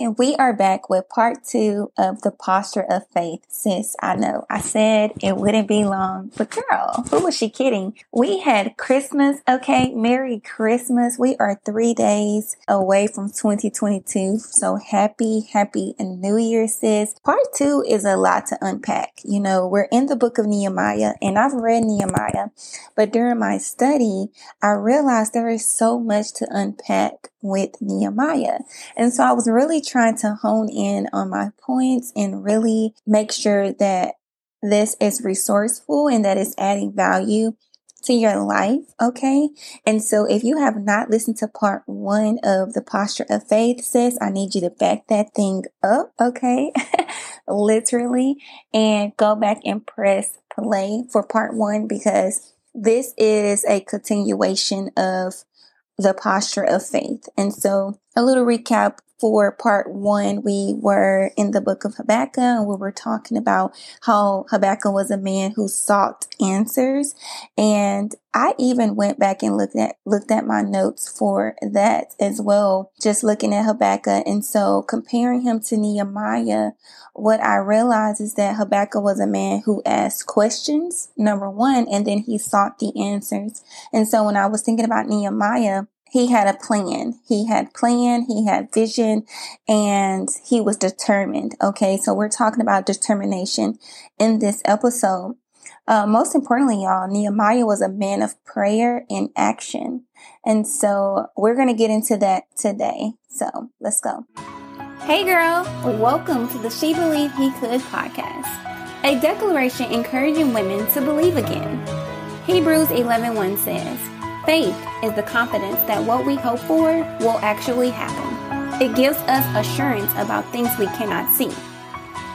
And we are back with part two of the posture of faith, since I know I said it wouldn't be long, but girl, who was she kidding? We had Christmas. Okay. Merry Christmas. We are 3 days away from 2022. So happy and New Year, sis. Part two is a lot to unpack. You know, we're in the book of Nehemiah, and I've read Nehemiah, but during my study, I realized there is so much to unpack with Nehemiah. And so I was really trying to hone in on my points and really make sure that this is resourceful and that it's adding value to your life. Okay. And so if you have not listened to part one of the posture of faith, sis, I need you to back that thing up. Okay. Literally, and go back and press play for part one, because this is a continuation of the posture of faith. And so a little recap for part one, we were in the book of Habakkuk, and we were talking about how Habakkuk was a man who sought answers. And I even went back and looked at my notes for that as well, just looking at Habakkuk. And so comparing him to Nehemiah, what I realized is that Habakkuk was a man who asked questions, number one, and then he sought the answers. And so when I was thinking about Nehemiah, he had a plan. He had vision, and he was determined. Okay, so we're talking about determination in this episode. Most importantly, y'all, Nehemiah was a man of prayer and action. And so we're going to get into that today. So let's go. Hey, girl. Welcome to the She Believe He Could podcast, a declaration encouraging women to believe again. Hebrews 11:1 says, "Faith is the confidence that what we hope for will actually happen. It gives us assurance about things we cannot see."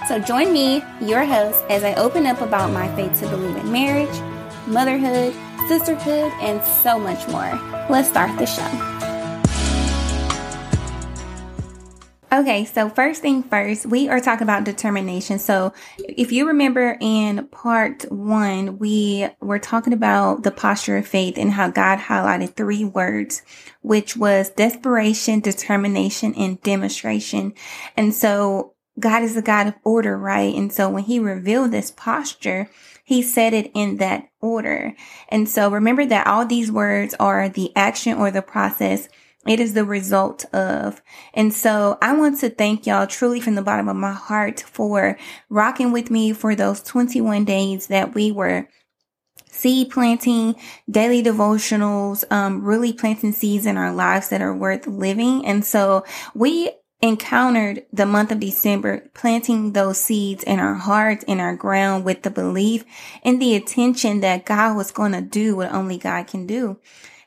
So join me, your host, as I open up about my faith to believe in marriage, motherhood, sisterhood, and so much more. Let's start the show. Okay, so first thing first, we are talking about determination. So if you remember in part one, we were talking about the posture of faith and how God highlighted three words, which was desperation, determination, and demonstration. And so God is the God of order, right? And so when he revealed this posture, he said it in that order. And so remember that all these words are the action or the process. It is the result of. And so I want to thank y'all truly from the bottom of my heart for rocking with me for those 21 days that we were seed planting, daily devotionals, really planting seeds in our lives that are worth living. And so we encountered the month of December, planting those seeds in our hearts, in our ground, with the belief and the attention that God was going to do what only God can do.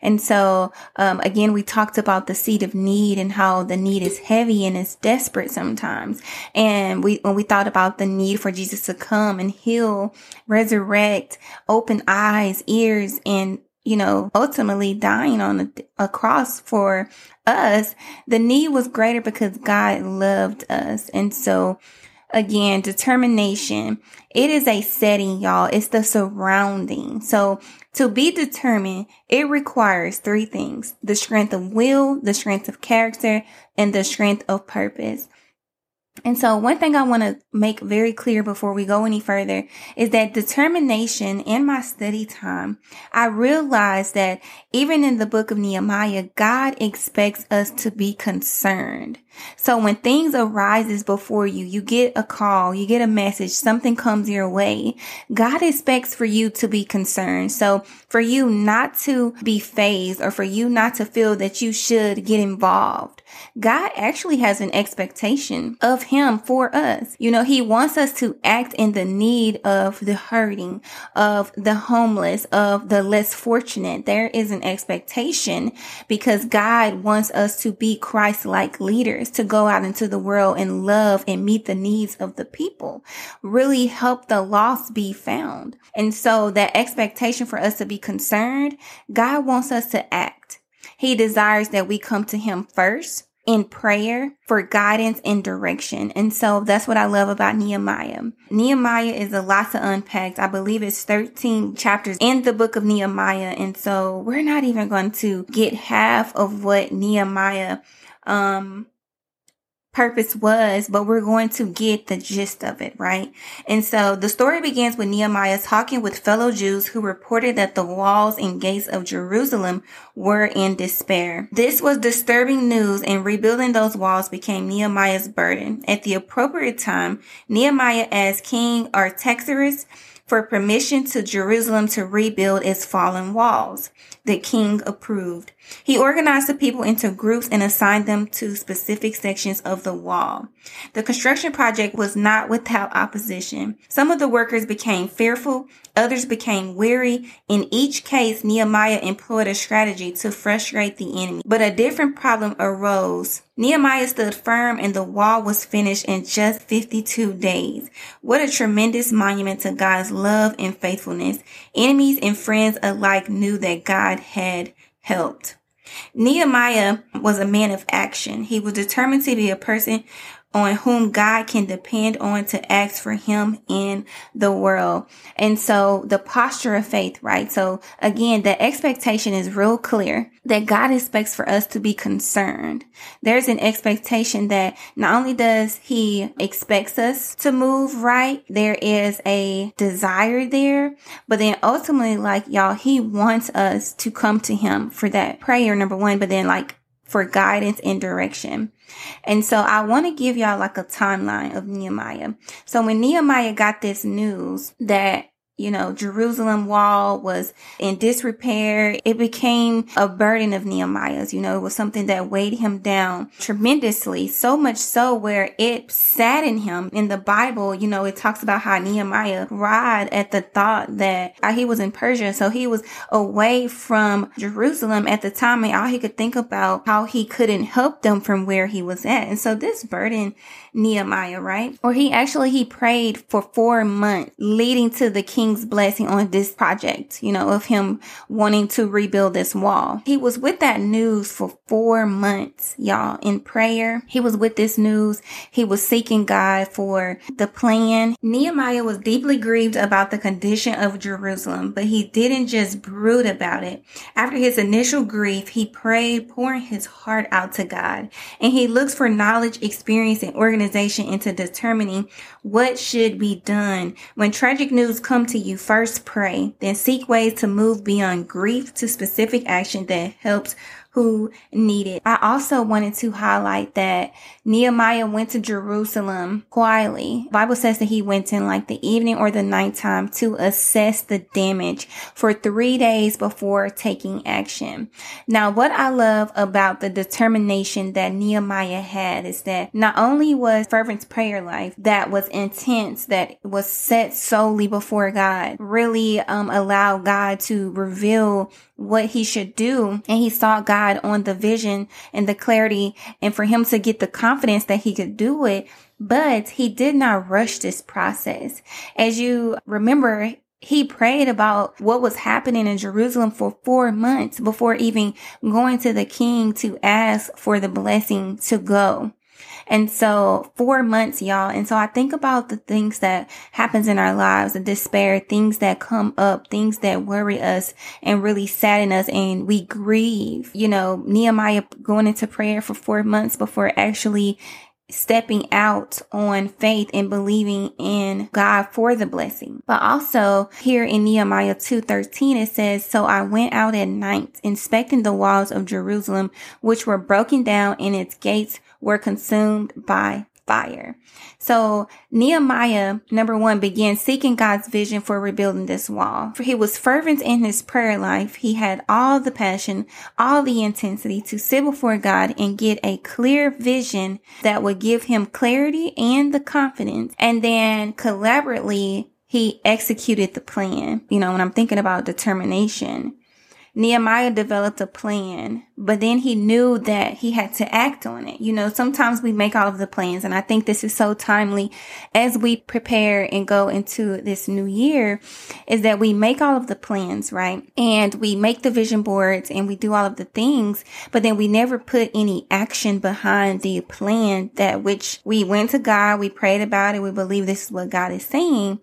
And so, again, we talked about the seed of need and how the need is heavy and it's desperate sometimes. And when we thought about the need for Jesus to come and heal, resurrect, open eyes, ears, and, you know, ultimately dying on a cross for us, the need was greater because God loved us. And so, again, determination, it is a setting, y'all. It's the surrounding. So to be determined, it requires three things: the strength of will, the strength of character, and the strength of purpose. And so one thing I want to make very clear before we go any further is that determination, in my study time, I realized that even in the book of Nehemiah, God expects us to be concerned. So when things arises before you, you get a call, you get a message, something comes your way, God expects for you to be concerned. So for you not to be fazed, or for you not to feel that you should get involved, God actually has an expectation of him for us. You know, he wants us to act in the need of the hurting, of the homeless, of the less fortunate. There is an expectation because God wants us to be Christ-like leaders, to go out into the world and love and meet the needs of the people, really help the lost be found. And so that expectation for us to be concerned, God wants us to act. He desires that we come to him first in prayer for guidance and direction. And so that's what I love about Nehemiah. Nehemiah is a lot to unpack. I believe it's 13 chapters in the book of Nehemiah. And so we're not even going to get half of what Nehemiah purpose was, but we're going to get the gist of it, right? And so the story begins with Nehemiah talking with fellow Jews who reported that the walls and gates of Jerusalem were in despair. This was disturbing news, and rebuilding those walls became Nehemiah's burden. At the appropriate time, Nehemiah asked King Artaxerxes for permission to Jerusalem to rebuild its fallen walls. The king approved. He organized the people into groups and assigned them to specific sections of the wall. The construction project was not without opposition. Some of the workers became fearful, others became weary. In each case, Nehemiah employed a strategy to frustrate the enemy. But a different problem arose. Nehemiah stood firm, and the wall was finished in just 52 days. What a tremendous monument to God's love and faithfulness. Enemies and friends alike knew that God had helped. Nehemiah was a man of action. He was determined to be a person on whom God can depend on to act for him in the world. And so the posture of faith, right? So again, the expectation is real clear that God expects for us to be concerned. There's an expectation that not only does he expects us to move right, there is a desire there, but then ultimately, like y'all, he wants us to come to him for that prayer, number one, but then like for guidance and direction. And so I want to give y'all like a timeline of Nehemiah. So when Nehemiah got this news that, you know, Jerusalem wall was in disrepair, it became a burden of Nehemiah's. You know, it was something that weighed him down tremendously, so much so where it saddened him. In the Bible, you know, it talks about how Nehemiah cried at the thought that he was in Persia. So he was away from Jerusalem at the time, and all he could think about how he couldn't help them from where he was at. And so this burdened Nehemiah, right? Or he prayed for 4 months leading to the king blessing on this project, you know, of him wanting to rebuild this wall. He was with that news for 4 months, y'all, in prayer. He was with this news. He was seeking God for the plan. Nehemiah was deeply grieved about the condition of Jerusalem, but he didn't just brood about it. After his initial grief, he prayed, pouring his heart out to God, and he looks for knowledge, experience, and organization into determining what should be done. When tragic news comes to you, first pray, then seek ways to move beyond grief to specific action that helps who need it. I also wanted to highlight that Nehemiah went to Jerusalem quietly. The Bible says that he went in like the evening or the nighttime to assess the damage for 3 days before taking action. Now, what I love about the determination that Nehemiah had is that not only was fervent prayer life that was intense, that was set solely before God, really allowed God to reveal what he should do. And he sought God on the vision and the clarity, and for him to get the confidence that he could do it. But he did not rush this process. As you remember, he prayed about what was happening in Jerusalem for 4 months before even going to the king to ask for the blessing to go. And so 4 months, y'all. And so I think about the things that happens in our lives, the despair, things that come up, things that worry us and really sadden us. And we grieve, you know, Nehemiah going into prayer for 4 months before actually stepping out on faith and believing in God for the blessing. But also here in Nehemiah 2:13, it says, "So I went out at night, inspecting the walls of Jerusalem, which were broken down and its gates were consumed by fire." So Nehemiah, number one, began seeking God's vision for rebuilding this wall. For he was fervent in his prayer life. He had all the passion, all the intensity to sit before God and get a clear vision that would give him clarity and the confidence. And then collaboratively, he executed the plan. You know, when I'm thinking about determination, Nehemiah developed a plan, but then he knew that he had to act on it. You know, sometimes we make all of the plans, and I think this is so timely as we prepare and go into this new year, is that we make all of the plans, right? And we make the vision boards and we do all of the things, but then we never put any action behind the plan, that which we went to God, we prayed about it, we believe this is what God is saying,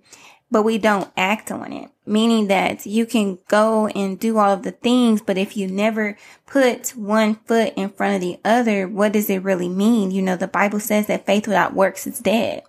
but we don't act on it. meaning that you can go and do all of the things, but if you never put one foot in front of the other, what does it really mean? You know, the Bible says that faith without works is dead.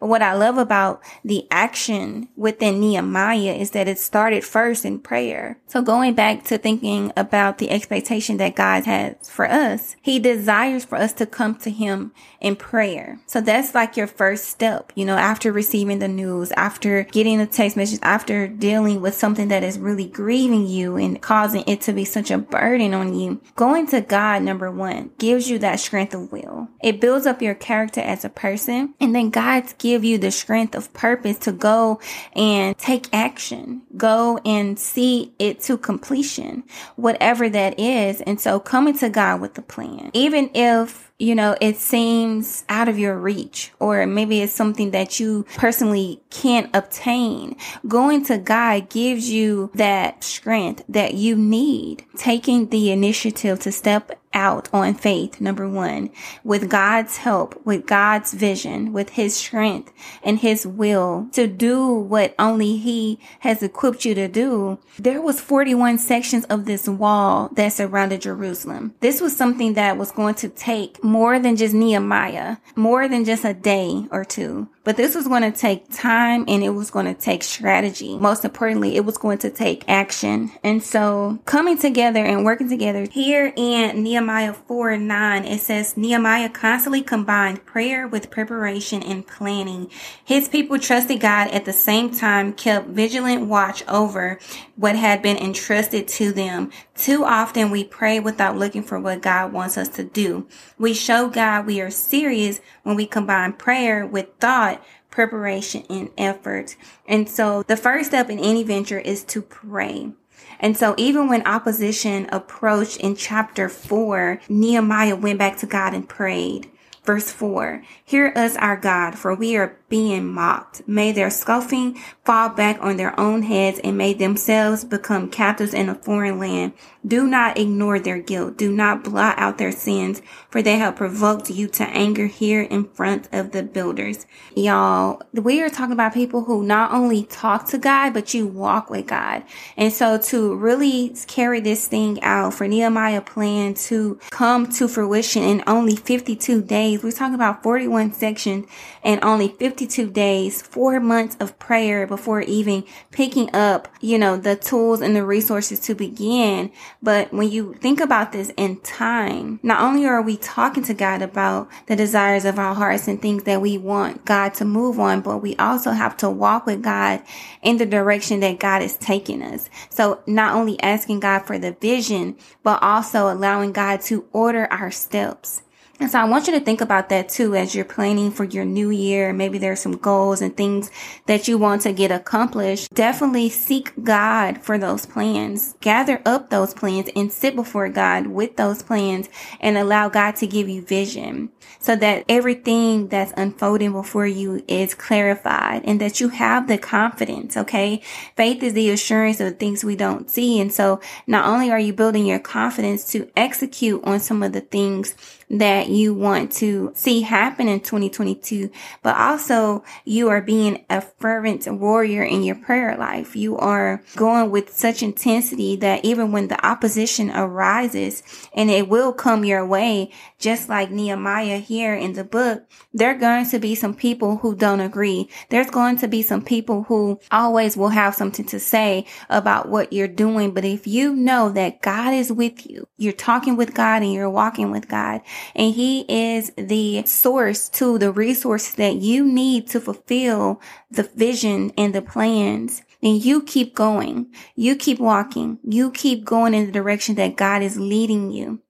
But what I love about the action within Nehemiah is that it started first in prayer. So going back to thinking about the expectation that God has for us, he desires for us to come to him in prayer. So that's like your first step, you know, after receiving the news, after getting the text message, after dealing with something that is really grieving you and causing it to be such a burden on you. Going to God, number one, gives you that strength of will. It builds up your character as a person, and then God's give you the strength of purpose to go and take action, go and see it to completion, whatever that is. And so coming to God with the plan, even if, you know, it seems out of your reach, or maybe it's something that you personally can't obtain, going to God gives you that strength that you need. Taking the initiative to step out on faith, number one, with God's help, with God's vision, with his strength and his will to do what only he has equipped you to do. There was 41 sections of this wall that surrounded Jerusalem. This was something that was going to take more than just Nehemiah, more than just a day or two. But this was going to take time, and it was going to take strategy. Most importantly, it was going to take action. And so coming together and working together here in Nehemiah 4:9, it says, Nehemiah constantly combined prayer with preparation and planning. His people trusted God at the same time, kept vigilant watch over what had been entrusted to them. Too often we pray without looking for what God wants us to do. We show God we are serious when we combine prayer with thought, preparation, and effort. And so the first step in any venture is to pray. And so even when opposition approached in chapter 4, Nehemiah went back to God and prayed. Verse 4, hear us, our God, for we are being mocked. May their scoffing fall back on their own heads, and may themselves become captives in a foreign land. Do not ignore their guilt. Do not blot out their sins, for they have provoked you to anger here in front of the builders. Y'all, we are talking about people who not only talk to God, but you walk with God. And so to really carry this thing out, for Nehemiah plan to come to fruition in only 52 days, we're talking about 41 sections and only 52 days, 4 months of prayer before even picking up, you know, the tools and the resources to begin. But when you think about this in time, not only are we talking to God about the desires of our hearts and things that we want God to move on, but we also have to walk with God in the direction that God is taking us. So not only asking God for the vision, but also allowing God to order our steps. And so I want you to think about that too as you're planning for your new year. Maybe there are some goals and things that you want to get accomplished. Definitely seek God for those plans. Gather up those plans and sit before God with those plans and allow God to give you vision so that everything that's unfolding before you is clarified and that you have the confidence, okay? Faith is the assurance of things we don't see. And so not only are you building your confidence to execute on some of the things that you want to see happen in 2022, but also you are being a fervent warrior in your prayer life. You are going with such intensity that even when the opposition arises, and it will come your way, just like Nehemiah here in the book, there are going to be some people who don't agree. There's going to be some people who always will have something to say about what you're doing. But if you know that God is with you, you're talking with God and you're walking with God, and he is the source to the resources that you need to fulfill the vision and the plans. And you keep going, you keep walking, you keep going in the direction that God is leading you.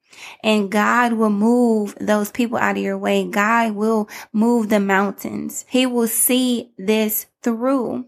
And God will move those people out of your way. God will move the mountains. He will see this through.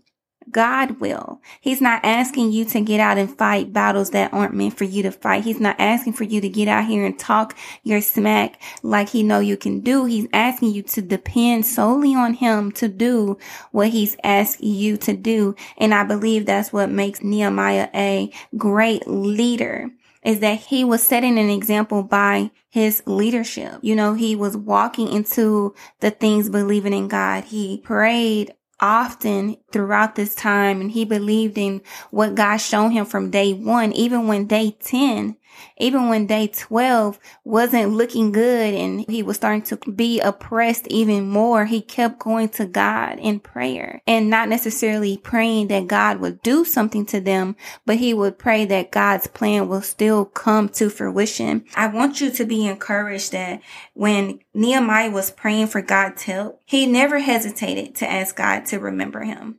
God will. He's not asking you to get out and fight battles that aren't meant for you to fight. He's not asking for you to get out here and talk your smack like he know you can do. He's asking you to depend solely on him to do what he's asked you to do. And I believe that's what makes Nehemiah a great leader, is that he was setting an example by his leadership. You know, he was walking into the things believing in God. He prayed often throughout this time, and he believed in what God showed him from day one, even when day 10, even when day 12 wasn't looking good and he was starting to be oppressed even more. He kept going to God in prayer and not necessarily praying that God would do something to them, but he would pray that God's plan will still come to fruition. I want you to be encouraged that when Nehemiah was praying for God's help, he never hesitated to ask God to remember him.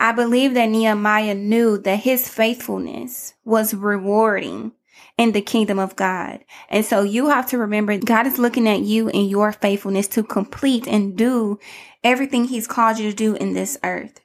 I believe that Nehemiah knew that his faithfulness was rewarding in the kingdom of God. And so you have to remember, God is looking at you and your faithfulness to complete and do everything he's called you to do in this earth.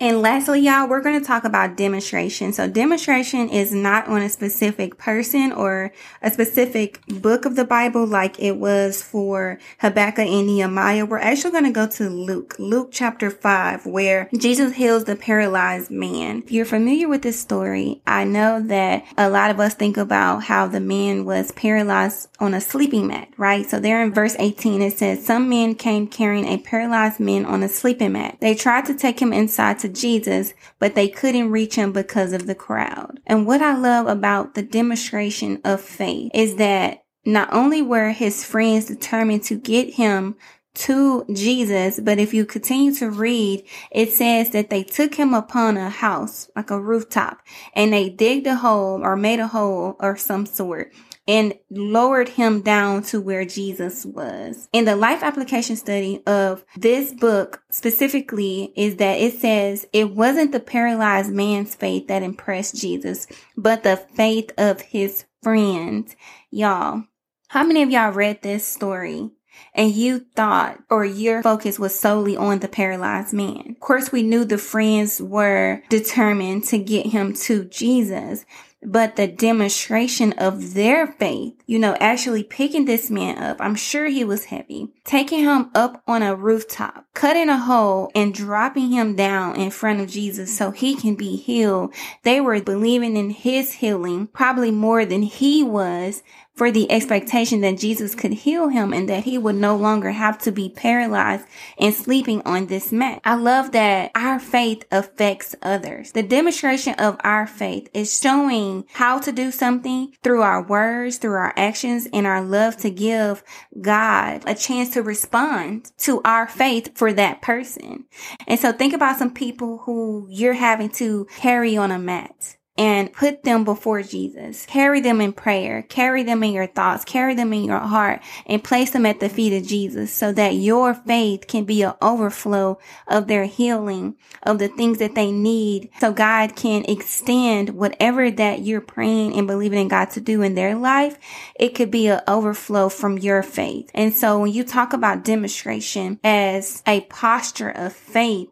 And lastly, y'all, we're going to talk about demonstration. So demonstration is not on a specific person or a specific book of the Bible like it was for Habakkuk and Nehemiah. We're actually going to go to Luke chapter 5, where Jesus heals the paralyzed man. If you're familiar with this story, I know that a lot of us think about how the man was paralyzed on a sleeping mat, right? So there in verse 18, it says, some men came carrying a paralyzed man on a sleeping mat. They tried to take him inside to Jesus, but they couldn't reach him because of the crowd. And what I love about the demonstration of faith is that not only were his friends determined to get him to Jesus, but if you continue to read, it says that they took him upon a house, like a rooftop, and they digged a hole or made a hole or some sort and lowered him down to where Jesus was. In the life application study of this book specifically is that it says it wasn't the paralyzed man's faith that impressed Jesus, but the faith of his friend. Y'all, how many of y'all read this story and you thought, or your focus was solely on the paralyzed man? Of course, we knew the friends were determined to get him to Jesus, but the demonstration of their faith, actually picking this man up, I'm sure he was heavy, taking him up on a rooftop, cutting a hole and dropping him down in front of Jesus so he can be healed. They were believing in his healing probably more than he was, for the expectation that Jesus could heal him and that he would no longer have to be paralyzed and sleeping on this mat. I love that our faith affects others. The demonstration of our faith is showing how to do something through our words, through our actions, and our love to give God a chance to respond to our faith for that person. And so think about some people who you're having to carry on a mat, and put them before Jesus. Carry them in prayer. Carry them in your thoughts. Carry them in your heart. And place them at the feet of Jesus so that your faith can be an overflow of their healing, of the things that they need, so God can extend whatever that you're praying and believing in God to do in their life. It could be an overflow from your faith. And so when you talk about demonstration as a posture of faith,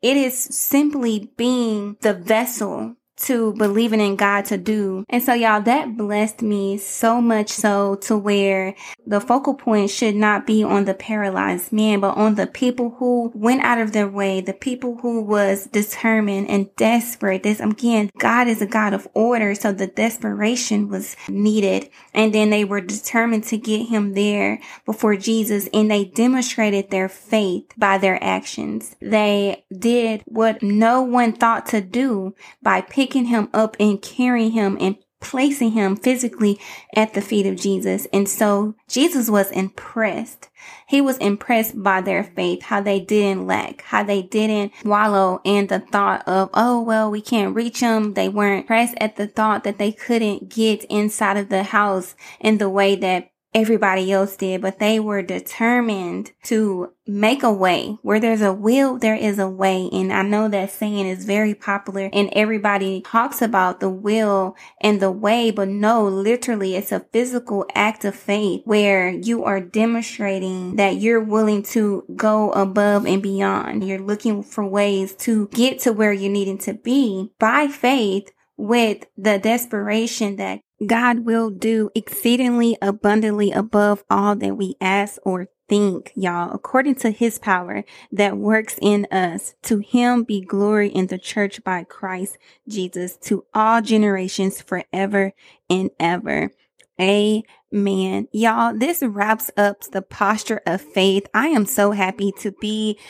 it is simply being the vessel to believing in God to do. And so y'all, that blessed me so much, so to where the focal point should not be on the paralyzed man, but on the people who went out of their way, the people who was determined and desperate. This, again, God is a God of order, so the desperation was needed. And then they were determined to get him there before Jesus, and they demonstrated their faith by their actions. They did what no one thought to do by picking him up and carrying him and placing him physically at the feet of Jesus. And so Jesus was impressed. He was impressed by their faith, how they didn't lack, how they didn't wallow in the thought of, oh, well, we can't reach them. They weren't impressed at the thought that they couldn't get inside of the house in the way that everybody else did, but they were determined to make a way. Where there's a will, there is a way. And I know that saying is very popular and everybody talks about the will and the way, but no, literally it's a physical act of faith where you are demonstrating that you're willing to go above and beyond. You're looking for ways to get to where you're needing to be by faith, with the desperation that God will do exceedingly abundantly above all that we ask or think, y'all, according to his power that works in us. To him be glory in the church by Christ Jesus to all generations forever and ever. Amen. Man, y'all, this wraps up the posture of faith. I am so happy to be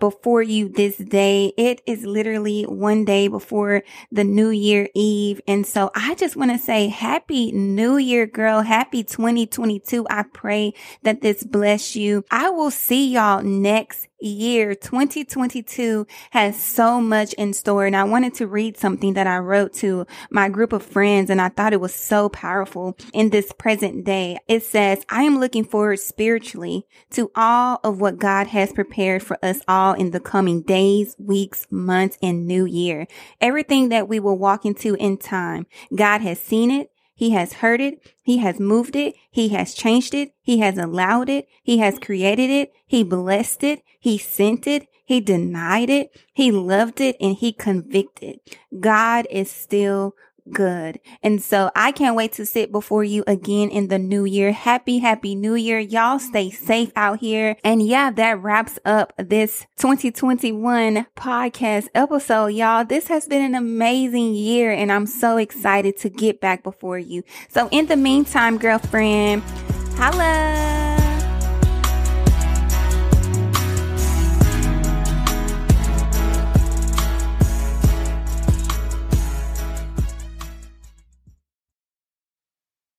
before you this day. It is literally one day before the New Year Eve. And so I just want to say happy New Year, girl. Happy 2022. I pray that this bless you. I will see y'all next year. 2022 has so much in store. And I wanted to read something that I wrote to my group of friends, and I thought it was so powerful in this present day. It says, I am looking forward spiritually to all of what God has prepared for us all in the coming days, weeks, months, and new year. Everything that we will walk into in time, God has seen it. He has heard it. He has moved it. He has changed it. He has allowed it. He has created it. He blessed it. He sent it. He denied it. He loved it. And he convicted. God is still good. And so I can't wait to sit before you again in the new year. Happy new year. Y'all stay safe out here. And yeah, that wraps up this 2021 podcast episode, y'all. This has been an amazing year, and I'm so excited to get back before you. So in the meantime, girlfriend, holla.